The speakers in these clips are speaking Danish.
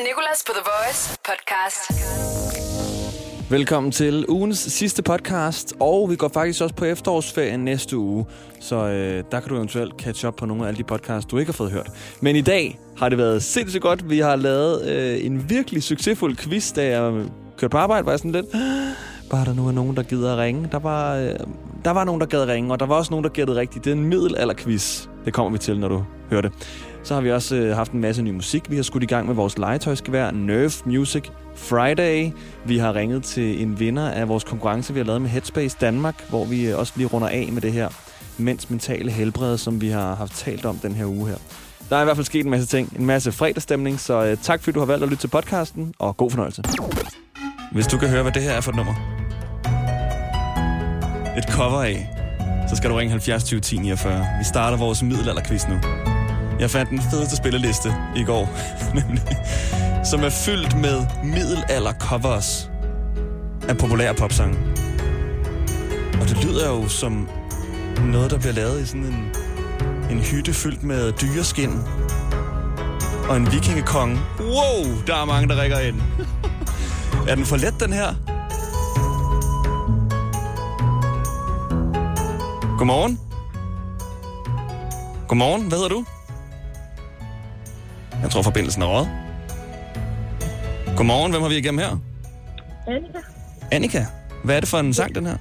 med Nicolas på The Voice podcast. Velkommen til ugens sidste podcast, og vi går faktisk også på efterårsferien næste uge. Så der kan du eventuelt catch up på nogle af alle de podcasts, du ikke har fået hørt. Men i dag har det været sindssygt godt. Vi har lavet en virkelig succesfuld quiz, da jeg kørte på arbejde, var jeg sådan lidt... Bare der nu er nogen, der gider at ringe. Der var nogen, der gad at ringe, og der var også nogen, der gættede rigtigt. Det er en middelalderquiz. Det kommer vi til, når du hører det. Så har vi også haft en masse ny musik. Vi har skudt i gang med vores legetøjsgevær, Nerve Music Friday. Vi har ringet til en vinder af vores konkurrence, vi har lavet med Headspace Danmark, hvor vi også lige runder af med det her mens mentale helbred, som vi har haft talt om den her uge her. Der er i hvert fald sket en masse ting, en masse fredagsstemning, så tak fordi du har valgt at lytte til podcasten, og god fornøjelse. Hvis du kan høre, hvad det her er for et nummer, et cover af, så skal du ringe 70 20 10 49. Vi starter vores middelalderquiz nu. Jeg fandt den fedeste spilleliste i går, som er fyldt med middelaldercovers af populære popsange. Og det lyder jo som noget, der bliver lavet i sådan en hytte fyldt med dyreskin og en vikingekonge. Wow, der er mange, der ringer ind. Er den for let, den her? Godmorgen. Godmorgen, hvad hedder du? Jeg tror, forbindelsen er røget. Godmorgen, hvem har vi igennem her? Annika. Annika? Hvad er det for en sang, den her?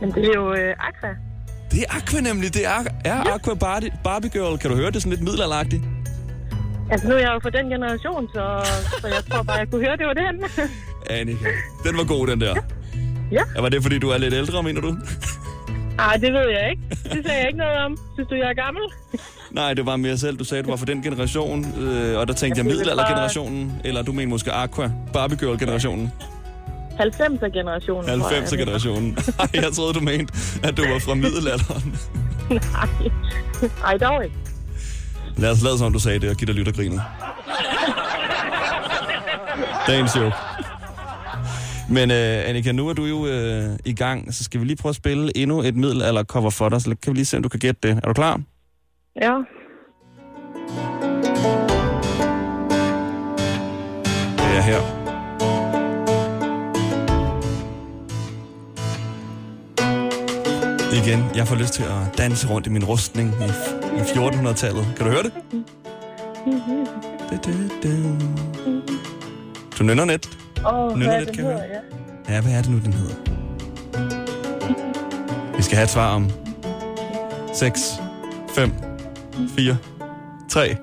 Jamen, det er jo Aqua. Det er Aqua nemlig. Det er Aqua Barbie Girl. Kan du høre, det er sådan lidt middelalderagtigt? Altså, nu er jeg jo fra den generation, så jeg tror bare, jeg kunne høre, det var den. Annika, den var god, den der. Ja. Ja. Var det, fordi du er lidt ældre, mener du? Nej, det ved jeg ikke. Det sagde jeg ikke noget om. Synes du, jeg er gammel? Nej, det var mere selv. Du sagde, du var fra den generation, og der tænkte jeg middelaldergenerationen, eller du mener måske Aqua, Barbie Girl-generationen. 90'er-generationen, 90'er-generationen. Ej, jeg troede, du mente, at du var fra middelalderen. Nej, ej dog ikke. Lad os lade som om, du sagde det, og giv dig lyt og grine. Dagens joke. Men Annika, nu er du jo i gang, så skal vi lige prøve at spille endnu et middelaldercover for dig, så kan vi lige se, om du kan gætte det. Er du klar? Ja. Det er her. Igen, jeg får lyst til at danse rundt i min rustning i 1400-tallet. Kan du høre det? Du nynner net. Nynner net, kan jeg høre. Ja, hvad er det nu, den hedder? Vi skal have et svar om 6, 5, 4, 3,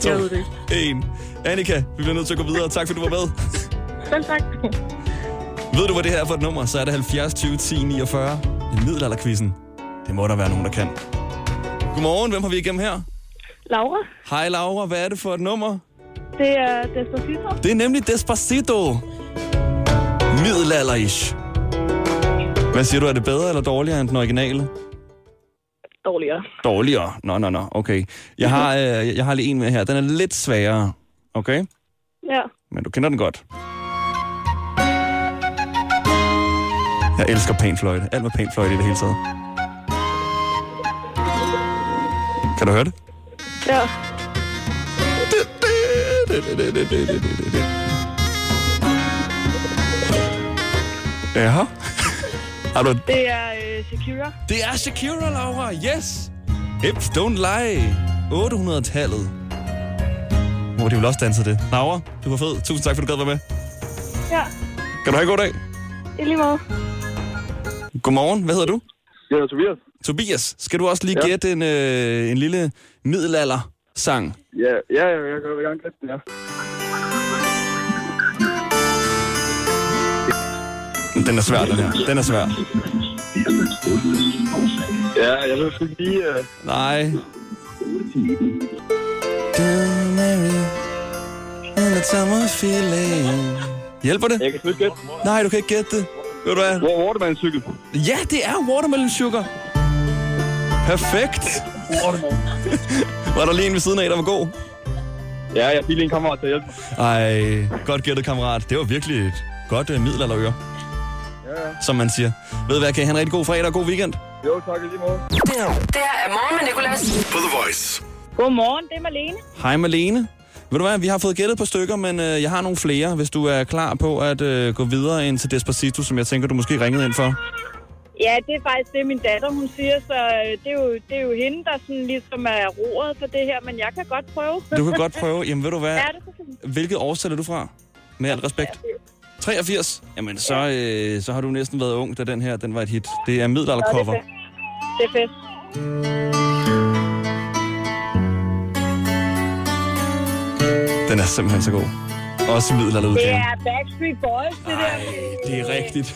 2, 1. Annika, vi bliver nødt til at gå videre. Tak, fordi du var med. Selv tak. Ved du, hvad det her er for et nummer, så er det 70 20 10 49. Middelalderquizzen. Det må der være nogen, der kan. Godmorgen, hvem har vi igennem her? Laura. Hej Laura, hvad er det for et nummer? Det er Despacito. Det er nemlig Despacito. Middelalderish. Hvad siger du, er det bedre eller dårligere end den originale? Dårligere. Dårligere? Nå, okay. Jeg har lige en med her. Den er lidt sværere, okay? Ja. Men du kender den godt. Jeg elsker Pink Floyd. Alt med Pink Floyd i det hele taget. Kan du høre det? Ja. Ja. Har du... Det er Secura. Det er Secura, Laura. Yes. Hips don't lie. 800-tallet. Hvor de vil også danse det. Laura, du var fed. Tusind tak, fordi du gad at være med. Ja. Kan du have en god dag? I lige måde. Godmorgen, hvad hedder du? Jeg hedder Tobias. Tobias, skal du også lige gætte en lille middelalder-sang? Ja, jeg kan gerne gætte den, ja. Den er svær, den her. Den er svær. Ja, jeg ved ikke lige... Nej. Hjælper det? Jeg kan ikke gætte. Nej, du kan ikke gætte det. Ved du hvad? Watermelon Sugar. Ja, det er Watermelon Sugar. Perfekt. Var der lige en ved siden af, der var god? Ja, jeg fik lige en kammerat til at hjælpe. Ej, godt gættet, kammerat. Det var virkelig et godt middelalderøre. Ja. Som man siger. Ved du hvad, kan I have en rigtig god fredag og god weekend? Jo, tak i lige måde. Det her er Morgen med Nicolas. På The Voice. Godmorgen, det er Marlene. Hej Marlene. Ved du hvad, vi har fået gættet på stykker, men jeg har nogle flere, hvis du er klar på at gå videre ind til Despacito, som jeg tænker, du måske ringede ind for. Ja, det er faktisk det, min datter, hun siger, så det er jo hende, der sådan ligesom er roret for det her, men jeg kan godt prøve. Du kan godt prøve. Jamen ved du hvad, hvilket årstal er du fra? Med al respekt. 83? Jamen så har du næsten været ung, da den her, den var et hit. Det er middelaldercover. Det er fedt. Den er simpelthen så god. Også middelalderudgave. Det er Backstreet Boys, det der. Ej, det er rigtigt.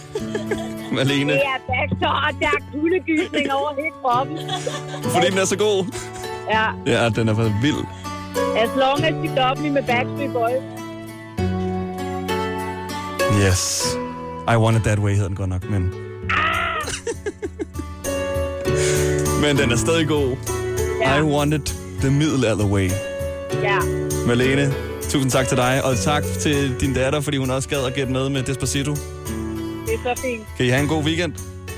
Malene. Det er Backstreet, og der er kuldegysning over hele kroppen. Fordi den er så god. Ja. Ja, den er for vild. As long as you got me med Backstreet Boys. Yes. I Want It That Way hed den godt nok, men... Ah! Men den er stadig god. Ja. I Want It The Middle Way. Ja. Malene, tusind tak til dig, og tak til din datter, fordi hun også gad at gætte med Despacito. Det er så fint. Kan I have en god weekend?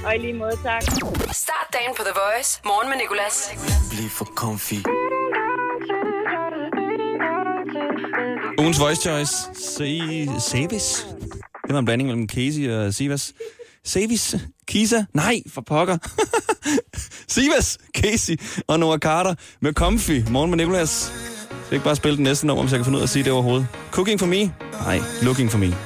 Og i lige måde, tak. Start dagen på The Voice. Morgen med Nicolas. Bliv for comfy. Ugens Voice Choice. Sevis. Det var en blanding mellem Casey og Sivas. Sevis. Kisa. Nej, for pokker. Sivas, Casey og Noah Carter med Comfy. Morgen med Nicolas. Jeg kan ikke bare spille den næste nummer, hvis jeg kan finde ud af at sige det overhovedet. Cooking for me? Nej, looking for me. Det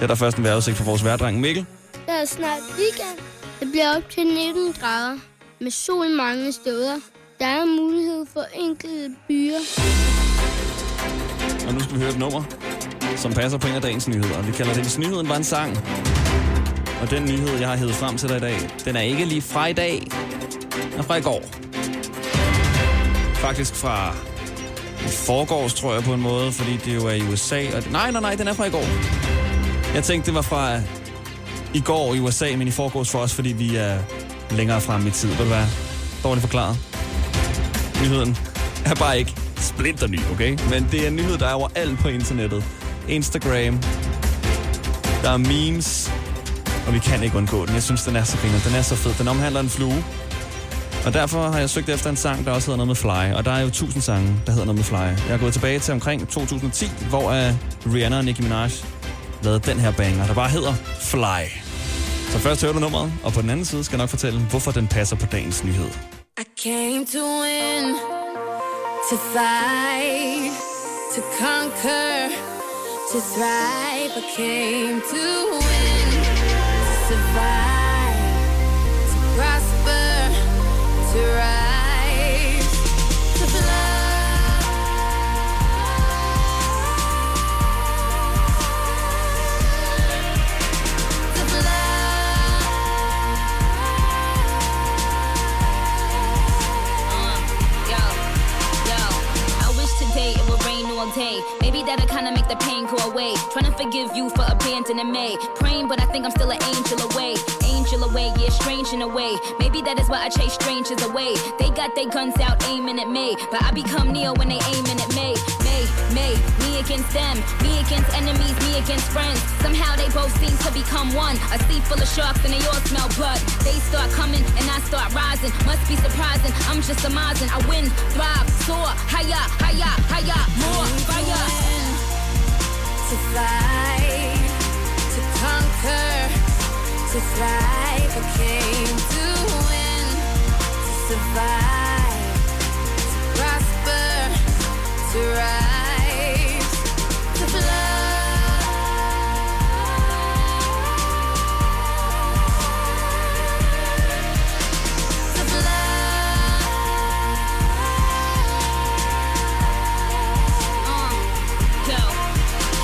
er der først en vejrudsigt for vores værdreng Mikkel. Det er snart weekend. Det bliver op til 19 grader. Med sol mange steder. Der er mulighed for enkelte byer. Og nu skal vi høre et nummer, som passer på en af dagens nyheder. Vi kalder det, hvis nyheden var en sang. Og den nyhed, jeg har hævet frem til dig i dag, den er ikke lige fra i dag, men fra i går. Faktisk fra... i forgårs, tror jeg på en måde, fordi det jo er i USA. Og... Nej, den er fra i går. Jeg tænkte, det var fra i går i USA, men i forgårs for os, fordi vi er længere fremme i tid. Vil det være dårligt forklaret? Nyheden er bare ikke splinterny, okay? Men det er en nyhed, der er overalt på internettet. Instagram. Der er memes. Og vi kan ikke undgå den. Jeg synes, den er så griner. Den er så fed. Den omhandler en flue. Og derfor har jeg søgt efter en sang, der også hedder noget med Fly. Og der er jo 1000 sange, der hedder noget med Fly. Jeg er gået tilbage til omkring 2010, hvor Rihanna og Nicki Minaj lavede den her banger, der bare hedder Fly. Så først hører du nummeret, og på den anden side skal jeg nok fortælle, hvorfor den passer på dagens nyhed. I came to win, to fight, to conquer, to thrive. I came to win, to survive, to prosper. To rise, to fly, to fly. I wish today it would rain all day. Maybe that'll kinda make the pain go away. Trying to forgive you for abandoning me. Praying, but I think I'm still an angel away. Away, yeah, strange in a way. Maybe that is why I chase strangers away. They got their guns out aiming at me, but I become Neo when they aiming at me. Me against them, me against enemies, me against friends. Somehow they both seem to become one. A sea full of sharks and they all smell blood. They start coming and I start rising. Must be surprising, I'm just amazing. I win, thrive, soar, higher, higher, higher, more fire. To fight, to conquer. To thrive, I came to win, to survive, to prosper, to rise, to fly, to fly.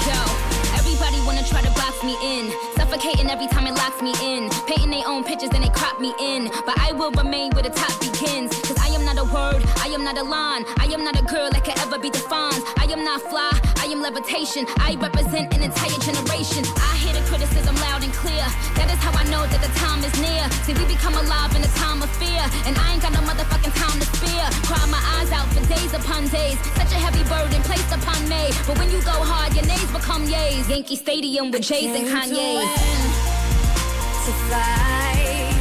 Yo, everybody wanna try to box me in. Suffocating every time it locks me in. Painting their own pictures and they crop me in. But I will remain where the top begins. Cause I am not a word, I am not a line. I am not a girl that could ever be defined. I am not fly, I am levitation. I represent an entire generation. I hear the criticism loud and clear. That is how I know that the time is near. See, we become alive in a time of fear. And I ain't got no motherfucking time to spare. Cry my eyes out for days upon days. Such a heavy burden placed upon me. But when you go hard, your nays become yays. Yankee Stadium with Jays and Kanye's. To fight,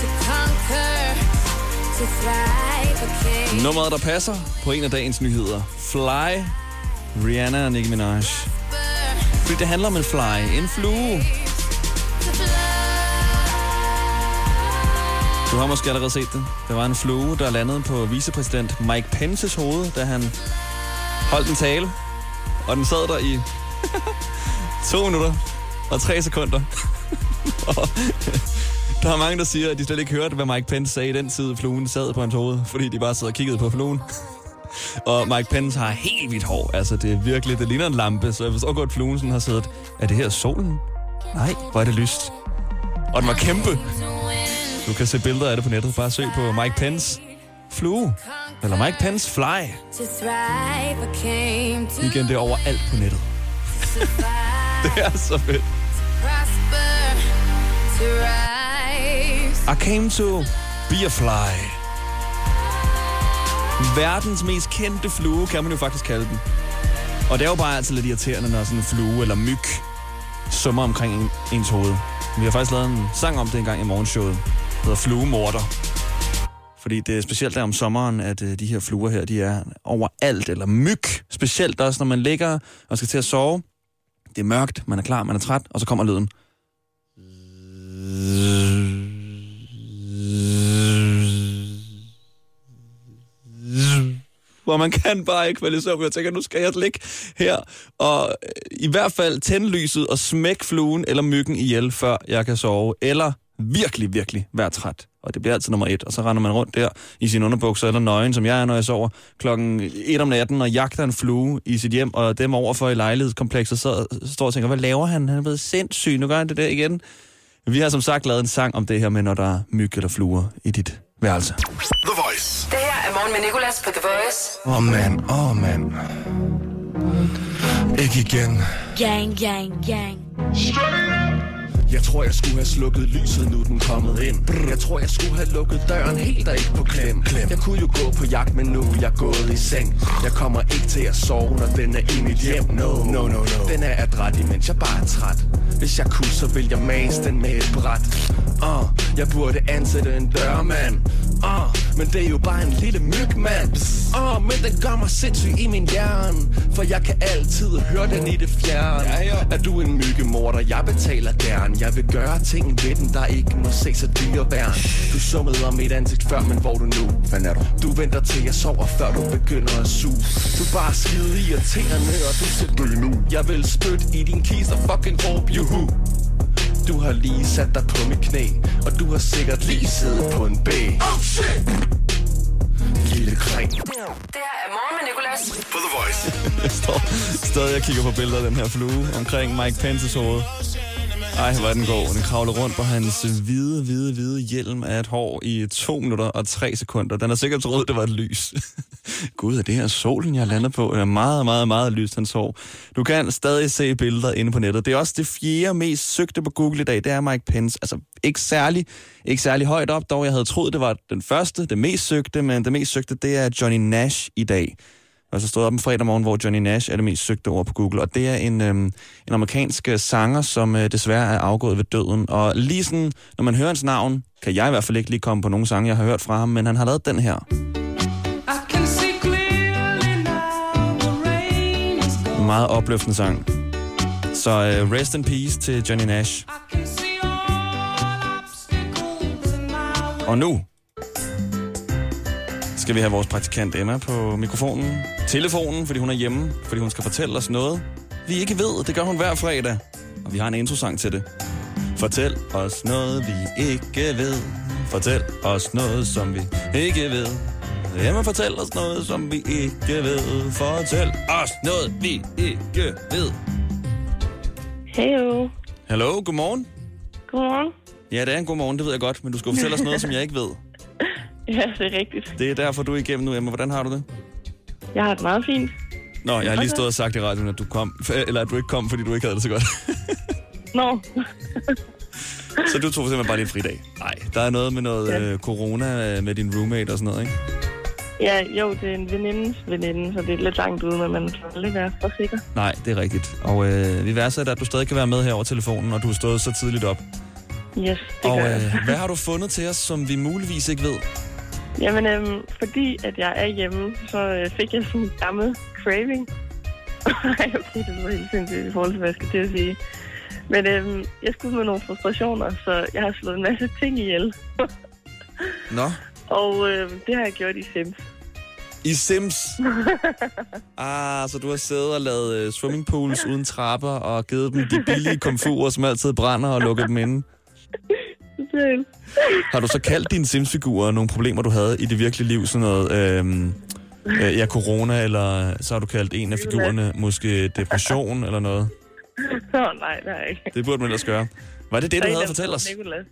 to conquer, to thrive, okay. Nummeret, der passer på en af dagens nyheder. Fly Rihanna og Nicki Minaj. Fordi det handler om en fly, en flue. Du har måske allerede set det. Der var en flue, der landede på vicepræsident Mike Pences hoved, da han holdt en tale. Og den sad der i 2 minutter og 3 sekunder. Og der er mange, der siger, at de slet ikke hørte, hvad Mike Pence sagde i den tid, fluen sad på hans hoved, fordi de bare sad og kiggede på fluen. Og Mike Pence har helt hvidt hår. Altså, det er virkelig, det ligner en lampe, så jeg forstår godt, at fluen sådan har siddet. Er det her solen? Nej, hvor er det lyst. Og den var kæmpe. Du kan se billeder af det på nettet. Bare søg på Mike Pence flue. Eller Mike Pence fly. Igen, det er overalt på nettet. Det er så fedt. I came to be a fly. Verdens mest kendte flue, kan man jo faktisk kalde den. Og det er jo bare altid lidt irriterende, når sådan en flue eller myg summer omkring ens hoved. Vi har faktisk lavet en sang om det engang i morgenshowet. Det hedder Fluemorter. Fordi det er specielt der om sommeren, at de her fluer her, de er overalt. Eller myg. Specielt også, når man ligger og skal til at sove. Det er mørkt, man er klar, man er træt, og så kommer lyden. Hvor man kan bare ikke falde i søvn. Jeg tænker, nu skal jeg ligge her og i hvert fald tænde lyset og smække fluen eller myggen ihjel, før jeg kan sove. Eller virkelig, virkelig være træt. Og det bliver altid nummer 1. Og så render man rundt der i sine underbukser eller nøgen, som jeg er, når jeg sover, kl. 1 om natten og jagter en flue i sit hjem. Og dem overfor i lejlighedskomplekset så står og tænker, hvad laver han? Han er blevet sindssyg. Nu gør han det der igen. Vi har som sagt lavet en sang om det her med, når der er myg eller fluer i dit værelse. The Voice. Det her er morgen med Nicolas på The Voice. Åh mand. Ikke igen. Gang. Jeg tror, jeg skulle have slukket lyset, nu den kommet ind. Jeg tror, jeg skulle have lukket døren helt og ikke på klem. Jeg kunne jo gå på jagt, men nu er jeg gået i seng. Jeg kommer ikke til at sove, når den er i mit hjem. No. Den er adræt, imens jeg bare er træt. Hvis jeg kunne, så ville jeg mase den med et bræt. Jeg burde ansætte en dørmand. Men det er jo bare en lille mygmand. Men den gør mig sindssyg i min hjerne. For jeg kan altid høre den i det fjerne. Ja. Er du en myggemorder, jeg betaler gerne. Jeg vil gøre ting ved den, der ikke må se så dyre værn. Du summede om mit ansigt før, men hvor du nu? Hvad er du? Du venter til jeg sover, før du begynder at suge. Du bare skide i og tænerne, og du skal dø nu. Jeg vil spytte i din kiste og fucking råbe juhu. Du har lige sat dig på mit knæ, og du har sikkert lige siddet på en bæ. Oh shit! Lille kring. Det her er morgen med Nicolas på The Voice. Jeg står stadig og kigger på billeder af den her flue omkring Mike Pences hoved. Ej, hvor er den god. Den kravler rundt på hans hvide hjelm af et hår i 2 minutter og 3 sekunder. Den har sikkert troet, det var et lys. Gud, er det her solen, jeg lander på? Det er meget lyst, hans hår. Du kan stadig se billeder inde på nettet. Det er også det 4. mest søgte på Google i dag. Det er Mike Pence. Altså, ikke særlig højt op, dog jeg havde troet, det var den første, det mest søgte. Men det mest søgte, det er Johnny Nash i dag. Og så stod op en fredag morgen, hvor Johnny Nash er det mest søgte ord på Google. Og det er en amerikansk sanger, som desværre er afgået ved døden. Og lige sådan, når man hører hans navn, kan jeg i hvert fald ikke lige komme på nogle sange, jeg har hørt fra ham. Men han har lavet den her. En meget opløftende sang. Så rest in peace til Johnny Nash. Og nu skal vi have vores praktikant Emma på mikrofonen. Telefonen, fordi hun er hjemme, fordi hun skal fortælle os noget, vi ikke ved. Det gør hun hver fredag, og vi har en introsang til det. Fortæl os noget, vi ikke ved. Fortæl os noget, som vi ikke ved. Emma, fortæl os noget, som vi ikke ved. Fortæl os noget, vi ikke ved. Hello. Hallo, godmorgen. Godmorgen. Ja, det er en godmorgen, det ved jeg godt, men du skal fortælle os noget, som jeg ikke ved. Ja, det er rigtigt. Det er derfor, du er igennem nu, Emma. Hvordan har du det? Jeg har det meget fint. Nå, jeg har lige stået og sagt i radioen, at du kom. Eller at du ikke kom, fordi du ikke havde det så godt. Nå. Så du tog simpelthen bare lige en fridag? Nej, der er noget med noget corona med din roommate og sådan noget, ikke? Ja, jo, det er en venindes veninde, så det er lidt langt ude, men man kan aldrig være for sikker. Nej, det er rigtigt. Og vi værdsætter, at du stadig kan være med her over telefonen, og du har stået så tidligt op. Yes, det og, gør jeg. Hvad har du fundet til os, som vi muligvis ikke ved? Jamen, fordi at jeg er hjemme, så fik jeg sådan en gammel craving. Nej, okay, det var helt sindssygt i forhold til, hvad jeg skal til at sige. Men jeg skulle med nogle frustrationer, så jeg har slået en masse ting ihjel. Nå? Og det har jeg gjort i Sims. I Sims? Så du har siddet og lavet swimmingpools uden trapper og givet dem de billige komfurer, som altid brænder, og lukket dem inde. Har du så kaldt dine Sims-figurer nogle problemer, du havde i det virkelige liv? Sådan noget, ja, corona, eller så har du kaldt en af figurerne måske depression eller noget? Nå, nej, det har jeg ikke. Det burde man ellers gøre. Var det det, du havde at fortælle os? Nicolas.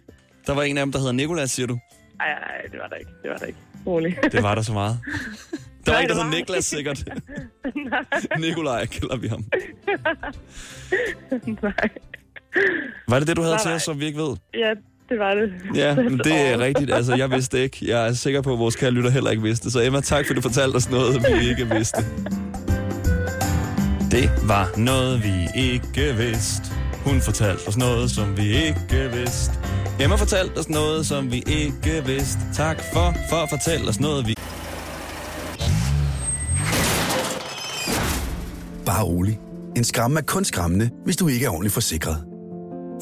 Der var en af dem, der hedder Nicolas, siger du? Nej, det var der ikke. Det var der ikke. Rolig. Det var der så meget. Der var en, der hed Niklas, sikkert. Nikolaj kalder vi ham. Nej. Var det det, du havde til os, som vi ikke ved? Ja, det var det. Ja, men det er rigtigt. Altså, jeg vidste ikke. Jeg er sikker på, at vores kære lytter heller ikke vidste. Så Emma, tak for, at du fortalte os noget, vi ikke vidste. Det var noget, vi ikke vidste. Hun fortalte os noget, som vi ikke vidste. Emma fortalte os noget, som vi ikke vidste. Tak for at fortælle os noget, vi... Bare rolig. En skramme er kun skræmmende, hvis du ikke er ordentligt forsikret.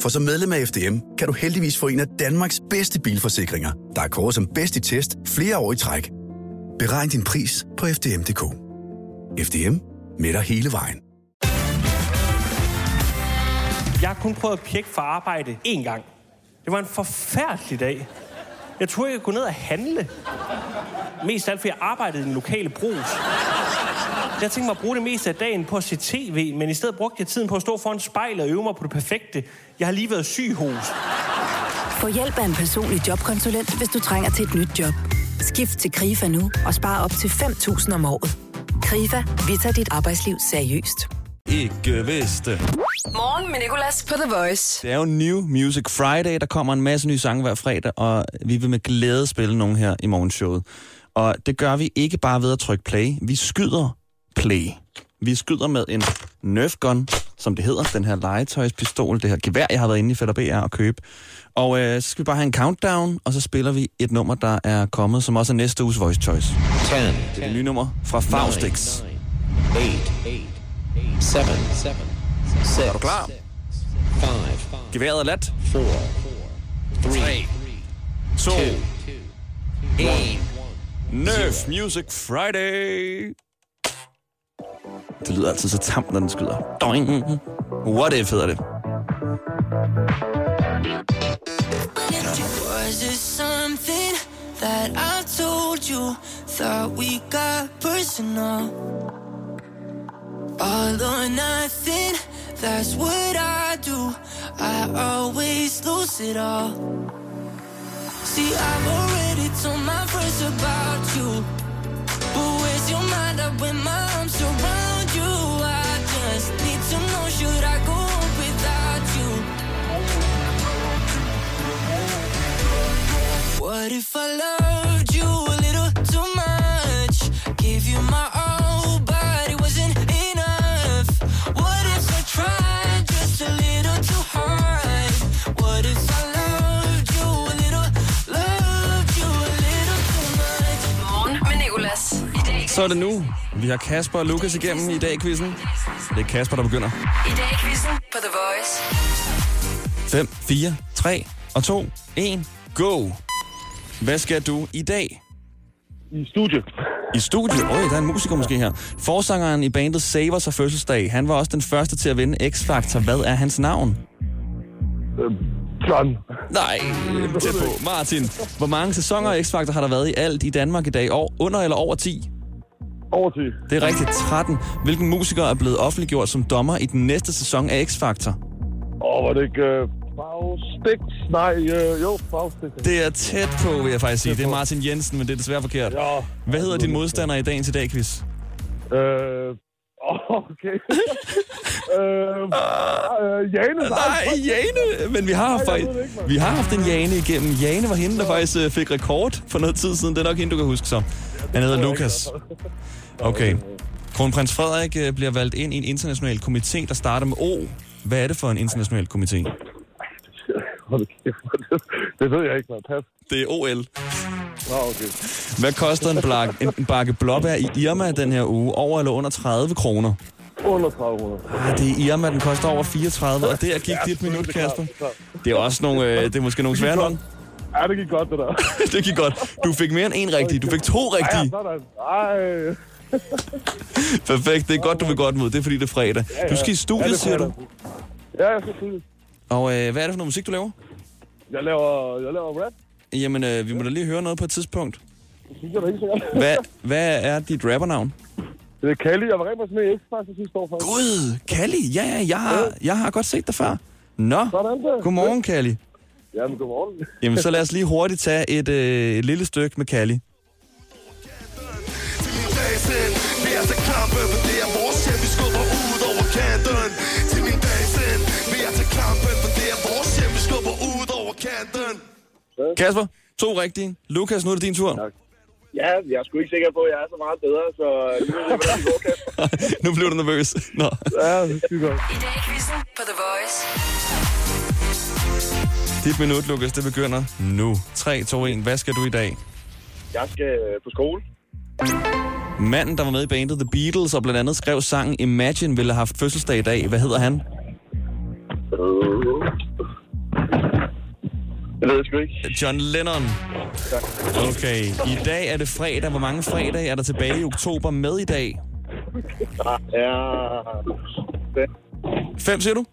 For som medlem af FDM kan du heldigvis få en af Danmarks bedste bilforsikringer, der er kåret som bedst i test flere år i træk. Beregn din pris på FDM.dk. FDM med dig hele vejen. Jeg har kun prøvet at pjekke for arbejde én gang. Det var en forfærdelig dag. Jeg troede, jeg kunne gå ned og handle. Mest af alt, fordi jeg arbejdede i den lokale brugs. Jeg tænkte mig at bruge det meste af dagen på at se tv, men i stedet brugte jeg tiden på at stå foran spejlet og øve mig på det perfekte. Jeg har lige været syg hos. Få hjælp af en personlig jobkonsulent, hvis du trænger til et nyt job. Skift til Krifa nu og spar op til 5.000 om året. Krifa, vi tager dit arbejdsliv seriøst. Ikke vidste. Morgen med Nicolas på The Voice. Det er jo New Music Friday. Der kommer en masse nye sange hver fredag, og vi vil med glæde spille nogen her i morgenshowet. Og det gør vi ikke bare ved at trykke play. Vi skyder play. Vi skyder med en Nerf Gun, som det hedder. Den her legetøjspistol, det her gevær, jeg har været inde i Fætter BR og købe. Og så skal vi bare have en countdown, og så spiller vi et nummer, der er kommet, som også er næste uges Voice Choice. 10. Det er et nye nummer fra Faustix. 8, 7, 6, er du klar? 5. Geværet er lat. 4, 3, 2, 1. Nerf Music Friday. Det lyder altid så tamt, når den skyder. Doing. What if hedder det? Was it something that I told you? Thought we got personal. All or nothing, that's what I do. I always lose it all. See, I've already told my friends about you, but where's your mind up when my arms around you? I just need to know, should I go on without you? What if I loved you a little too much? Give you my all. Så er det nu. Vi har Kasper og Lukas igennem i dag-quizzen. Det er Kasper, der begynder. I dag-quizzen på The Voice. 5, 4, 3 og 2, 1, go! Hvad skal du i dag? I studie. I studie? Der er en musiker måske her. Forsangeren i bandet Savers har fødselsdag. Han var også den første til at vinde X-Factor. Hvad er hans navn? John. Nej, tæt på. Martin. Hvor mange sæsoner af X-Factor har der været i alt i Danmark i dag? Under eller over 10? Over 10. Det er rigtigt. 13. Hvilken musiker er blevet offentliggjort som dommer i den næste sæson af X-Factor? Var det ikke Faustix? Nej, jo, Faustix. Det er tæt på, vil jeg faktisk sige. Det er Martin Jensen, men det er desværre forkert. Ja. Hvad hedder din modstander i dagens i dag, quiz? Okay. Jane. Nej, Jane. Men vi har haft en Jane igennem. Jane var hende, der faktisk fik rekord for noget tid siden. Det er nok hende, du kan huske så. Han hedder Lukas. Okay. Kronprins Frederik bliver valgt ind i en international komité, der starter med O. Hvad er det for en international komité? Det ved jeg ikke, man. Pas. Det er OL. Okay. Hvad koster en bakke blåbær i Irma den her uge? Over eller under 30 kroner? Under 30 kroner. Ah, det er Irma, den koster over 34, og der gik ja, dit minut, Kasper. Det er også nogle, det er måske nogle svære nok. Ja, det gik godt, det der. Det gik godt. Du fik mere end en rigtig. Du fik 2 rigtige. Ej. Perfekt. Det er godt, du vil godt mod. Det er fordi, det er fredag. Du skal i studiet, siger du? Ja, jeg skal i studiet. Og hvad er det for noget musik, du laver? Jeg laver rap. Jamen, vi må da lige høre noget på et tidspunkt. Det synes jeg da helt sikkert. Hvad er dit rappernavn? Det er Kalli. Jeg var rent med i X-Factor sidste år, faktisk. Gud, Kalli. Ja, jeg har godt set dig før. Nå, godmorgen, Kalli. Jamen, godmorgen. Jamen, så lad os lige hurtigt tage et lille stykke med Kalli. Kasper, 2 rigtige. Lukas, nu er det din tur. Tak. Ja, jeg er sgu ikke sikker på, at jeg er så meget bedre, så nu bliver du nervøs. Nå. Ja, det er godt. I dag quizzen på The Voice. Dit minut, Lukas, det begynder nu. 3, 2, 1. Hvad skal du i dag? Jeg skal på skole. Manden, der var med i bandet The Beatles og blandt andet skrev sangen Imagine, ville have haft fødselsdag i dag. Hvad hedder han? Det ved jeg sgu ikke. John Lennon. Okay. I dag er det fredag. Hvor mange fredage er der tilbage i oktober med i dag? Ja. 5, siger du?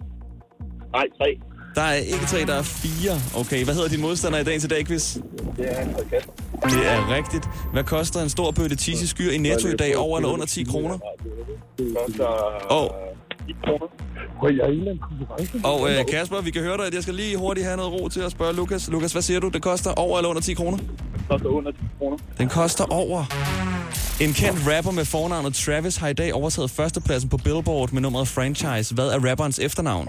Nej, 3. Der er ikke 3, der er 4. Okay, hvad hedder din modstander i dag til dag, quiz? Det er han, Kasper. Det er rigtigt. Hvad koster en stor bøtte tiseskyr i Netto i dag, over eller under 10 kroner? Det koster 10 kroner. Og Kasper, vi kan høre dig, at jeg skal lige hurtigt have noget ro til at spørge Lukas. Lukas, hvad siger du? Det koster over eller under 10 kroner? Det koster under 10 kroner. Den koster over. En kendt rapper med fornavnet Travis har i dag overtaget førstepladsen på Billboard med nummeret Franchise. Hvad er rapperens efternavn?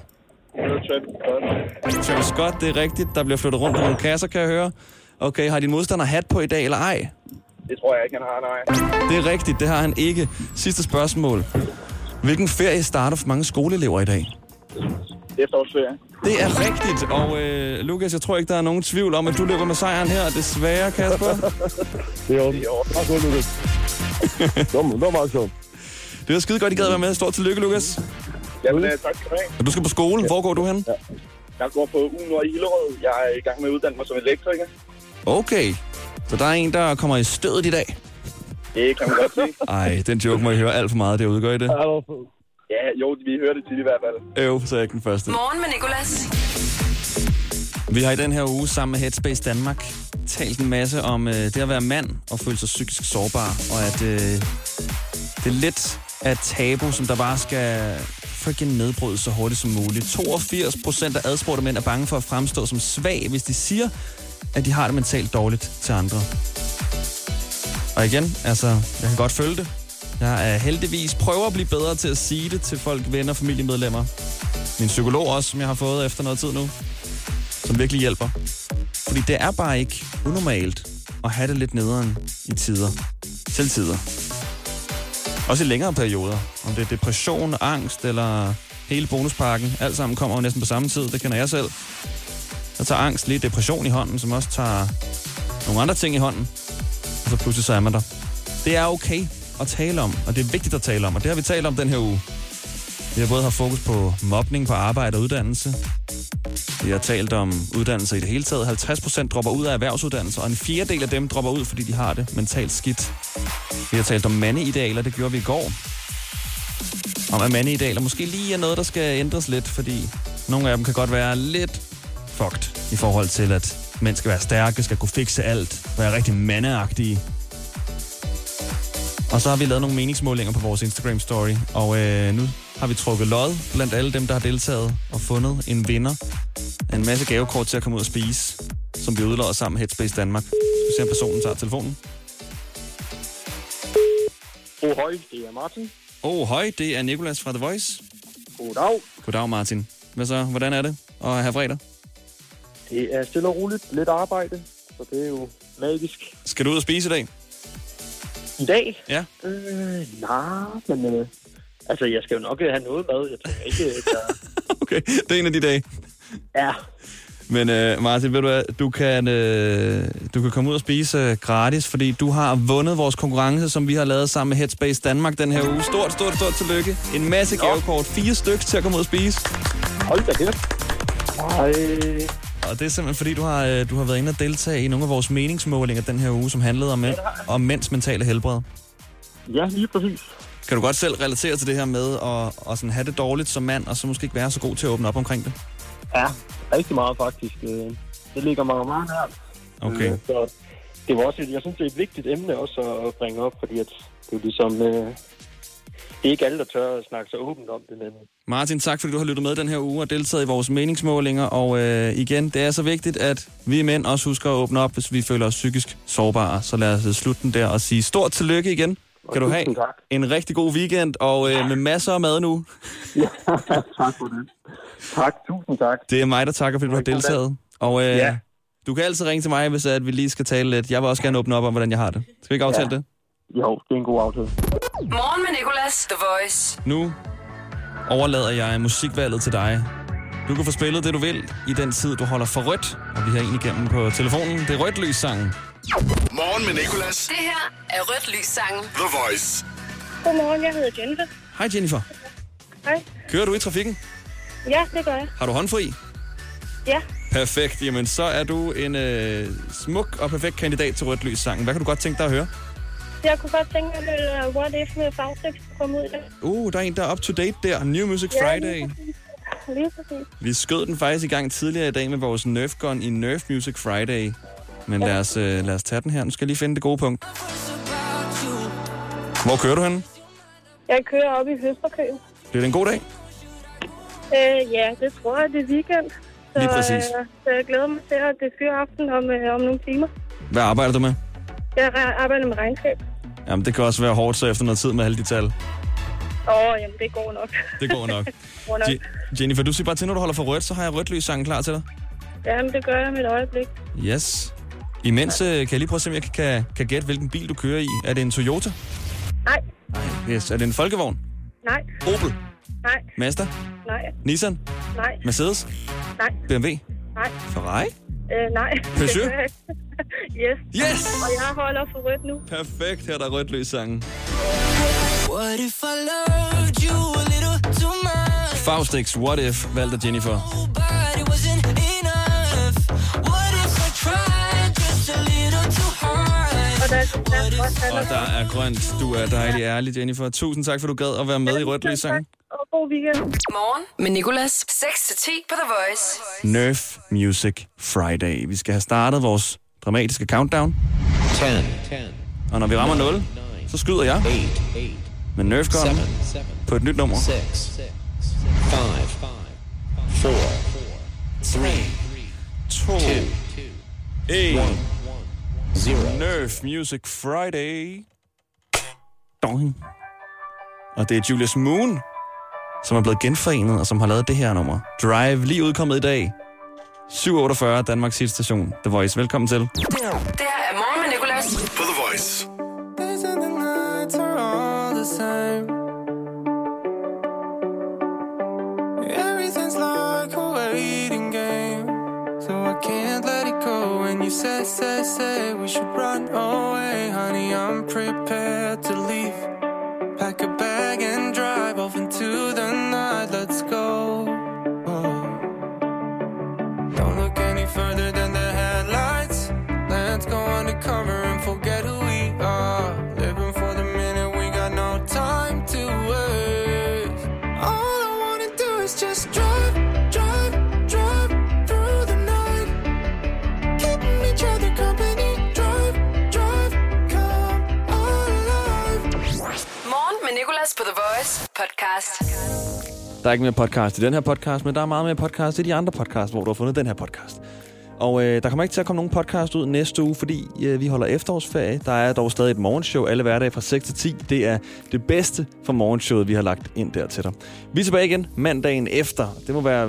Travis Scott, det er rigtigt. Der bliver flyttet rundt på nogle kasser, kan jeg høre. Okay, har din modstander hat på i dag, eller ej? Det tror jeg ikke, han har, nej. Det er rigtigt, det har han ikke. Sidste spørgsmål. Hvilken ferie starter for mange skoleelever i dag? Efterårsferie. Det er rigtigt, og Lukas, jeg tror ikke, der er nogen tvivl om, at du løber med sejren her. Desværre, Kasper. Det er ordentligt. Tak godt, Lukas. Det var meget sjovt. Det var skide godt, I gad at være med. Stort tillykke, Lukas. Jamen, tak skal du have. Du skal på skole. Hvor går du hen? Ja. Jeg går på UNR i Hillerød. Jeg er i gang med at uddanne mig som elektriker. Okay. Så der er en, der kommer i stødet i dag? Det kan man godt sige. Ej, den joke må I høre alt for meget derude. Gør I det? Ja, jo, vi hører det tit i hvert fald. Så er jeg ikke den første. Morgen med Nicolas. Vi har i den her uge sammen med Headspace Danmark talt en masse om det at være mand og føle sig psykisk sårbar. Og at det er lidt af tabu, som der bare skal frikken nedbrydes så hurtigt som muligt. 82% af adspurgte mænd er bange for at fremstå som svag, hvis de siger, at de har det mentalt dårligt til andre. Og igen, altså, jeg kan godt følge det. Jeg er heldigvis prøver at blive bedre til at sige det til folk, venner, familiemedlemmer. Min psykolog også, som jeg har fået efter noget tid nu, som virkelig hjælper. Fordi det er bare ikke unormalt at have det lidt nederen i tider. Til tider. Også i længere perioder. Om det er depression, angst eller hele bonuspakken. Alt sammen kommer jo næsten på samme tid. Det kender jeg selv. Jeg tager angst lidt depression i hånden, som også tager nogle andre ting i hånden. Og så pludselig så er man der. Det er okay at tale om, og det er vigtigt at tale om. Og det har vi talt om den her uge. Vi har både haft fokus på mobning på arbejde og uddannelse. Vi har talt om uddannelse i det hele taget. 50% dropper ud af erhvervsuddannelser, og en fjerdedel af dem dropper ud, fordi de har det mentalt skidt. Vi har talt om mandeidealer, det gjorde vi i går. Om at mandeidealer måske lige er noget, der skal ændres lidt, fordi nogle af dem kan godt være lidt fucked i forhold til, at mænd skal være stærke, skal kunne fikse alt, være rigtig mandeagtige. Og så har vi lavet nogle meningsmålinger på vores Instagram-story, og nu har vi trukket lod blandt alle dem, der har deltaget og fundet en vinder. En masse gavekort til at komme ud og spise, som vi udlodder sammen med Headspace Danmark. Skal se, om personen tager telefonen. Oh, hej, det er Martin. Oh, hej, det er Nicolas fra The Voice. Goddag. Goddag, Martin. Hvad så? Hvordan er det at have fredag? Det er stille og roligt. Lidt arbejde, så det er jo magisk. Skal du ud og spise i dag? I dag? Ja. Altså, jeg skal jo nok have noget mad. Jeg tænker ikke, at okay, det er en af de dage. Ja. Men Martin, ved du hvad, du kan komme ud og spise gratis, fordi du har vundet vores konkurrence, som vi har lavet sammen med Headspace Danmark den her uge. Stort tillykke. En masse gavekort, 4 stykker til at komme ud og spise. Hold da kæft. Hej. Og det er simpelthen fordi, du har været inde og deltage i nogle af vores meningsmålinger den her uge, som handlede om mænds mentale helbred. Ja, lige præcis. Kan du godt selv relatere til det her med at sådan have det dårligt som mand, og så måske ikke være så god til at åbne op omkring det? Ja, rigtig meget faktisk. Det ligger mig meget her. Okay. Så det var også, jeg synes, det er et vigtigt emne også at bringe op, fordi at det er ligesom... Det er ikke alle, der tør at snakke så åbent om det. Martin, tak fordi du har lyttet med den her uge og deltaget i vores meningsmålinger. Og igen, det er så vigtigt, at vi mænd også husker at åbne op, hvis vi føler os psykisk sårbare. Så lad os slutte den der og sige stort tillykke igen. Kan du have en rigtig god weekend og med masser af mad nu. Ja, tak for det. Tak, tusind tak. Det er mig, der takker, fordi du har deltaget. Og du kan altid ringe til mig, hvis at vi lige skal tale lidt. Jeg vil også gerne åbne op om, hvordan jeg har det. Skal vi ikke aftale det? Jo, det er en god aftale. Morgen med Nicolas, The Voice. Nu overlader jeg musikvalget til dig. Du kan få spillet det, du vil, i den tid, du holder for rødt. Og vi har en igennem på telefonen. Det er Rødt Lys-sangen. Morgen med Nicolas. Det her er Rødt Lys-sangen. The Voice. Godmorgen, jeg hedder Jennifer. Hej Jennifer. Hej. Kører du i trafikken? Ja, det gør jeg. Har du håndfri? Ja. Perfekt. Jamen, så er du en smuk og perfekt kandidat til Rødt Lys-sangen. Hvad kan du godt tænke dig at høre? Jeg kunne godt tænke mig, at What If med Faustix kom ud i dag. Der er en, der er up-to-date der. New Music Friday. Lige præcis. Vi skød den faktisk i gang tidligere i dag med vores Nerf Gun i Nerf Music Friday. Men lad os tage den her. Nu skal jeg lige finde det gode punkt. Hvor kører du henne? Jeg kører op i Høsterkøen. Bliver det en god dag? Ja, det tror jeg. Det er weekend. Så, lige præcis. Så jeg glæder mig til, at det fyrer aften om nogle timer. Hvad arbejder du med? Jeg arbejder med regnskab. Jamen, det kan også være hårdt så efter noget tid med alle de tal. Jamen, det går nok. Det går nok. Jennifer, du siger bare til, når du holder for rødt, så har jeg Rødt Lys-sangen klar til dig. Jamen, det gør jeg med et øjeblik. Yes. Imens kan jeg lige prøve at se, om jeg kan gætte, hvilken bil du kører i. Er det en Toyota? Nej. Yes. Er det en folkevogn? Nej. Opel? Nej. Mazda? Nej. Nissan? Nej. Mercedes? Nej. BMW? Nej. Ferrari? Nej. Peugeot? Yes! Og jeg holder for rødt nu. Perfekt, her er der Rødt Lys-sangen. Faustix, What If, valgte Jennifer. Og der er grønt. Du er dejlig ærlig, Jennifer. Tusind tak, for du gad at være med i Rødt Lys-sangen. Og god weekend. Morgen med Nicolas. 6-10 på The Voice. Nerf Music Friday. Vi skal have startet vores dramatiske countdown. 10. Og når vi rammer 0, så skyder jeg med Nerf Gun på et nyt nummer. 6, 5, 4, 3, 2, 1, 0. Nerf Music Friday. Dong. Og det er Julius Moon, som er blevet genforenet, og som har lavet det her nummer. Drive, lige udkommet i dag. 7:48, Danmarks hitstation. The Voice, velkommen til. Det her er Morgen med Nicolas. For The Voice. Everything's like a waiting game. So I can't let it go when you say we should run away. Honey, I'm prepared to leave. Pack a bag and drive off into the night. Let's go. Don't look any further than the headlights. Let's go undercover and forget who we are. Living for the minute, we got no time to waste. All I wanna do is just drive, drive, drive through the night. Keeping each other company. Drive, drive, come alive. Morgen med Nicolas på The Voice podcast. Der er ikke mere podcast i den her podcast, men der er meget mere podcast i de andre podcasts, hvor du har fundet den her podcast. Og der kommer ikke til at komme nogen podcast ud næste uge, fordi vi holder efterårsferie. Der er dog stadig et morgenshow alle hverdage fra 6 til 10. Det er det bedste for morgenshowet, vi har lagt ind der til dig. Vi er tilbage igen mandagen efter. Det må være...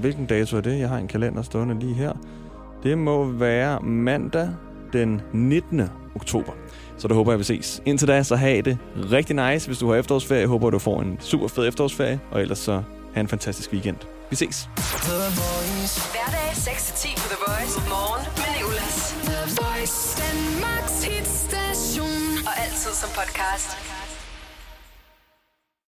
hvilken dato er det? Jeg har en kalender stående lige her. Det må være mandag den 19. oktober. Så det håber jeg, vi ses. Indtil da, så have det rigtig nice. Hvis du har efterårsferie, håber du får en super fed efterårsferie. Og ellers så Ha' en fantastisk weekend. Vi ses. Hverdag 6-10 på The Voice. Morgen med Nicolas. The Voice. Danmarks hitstation. Og altid som podcast.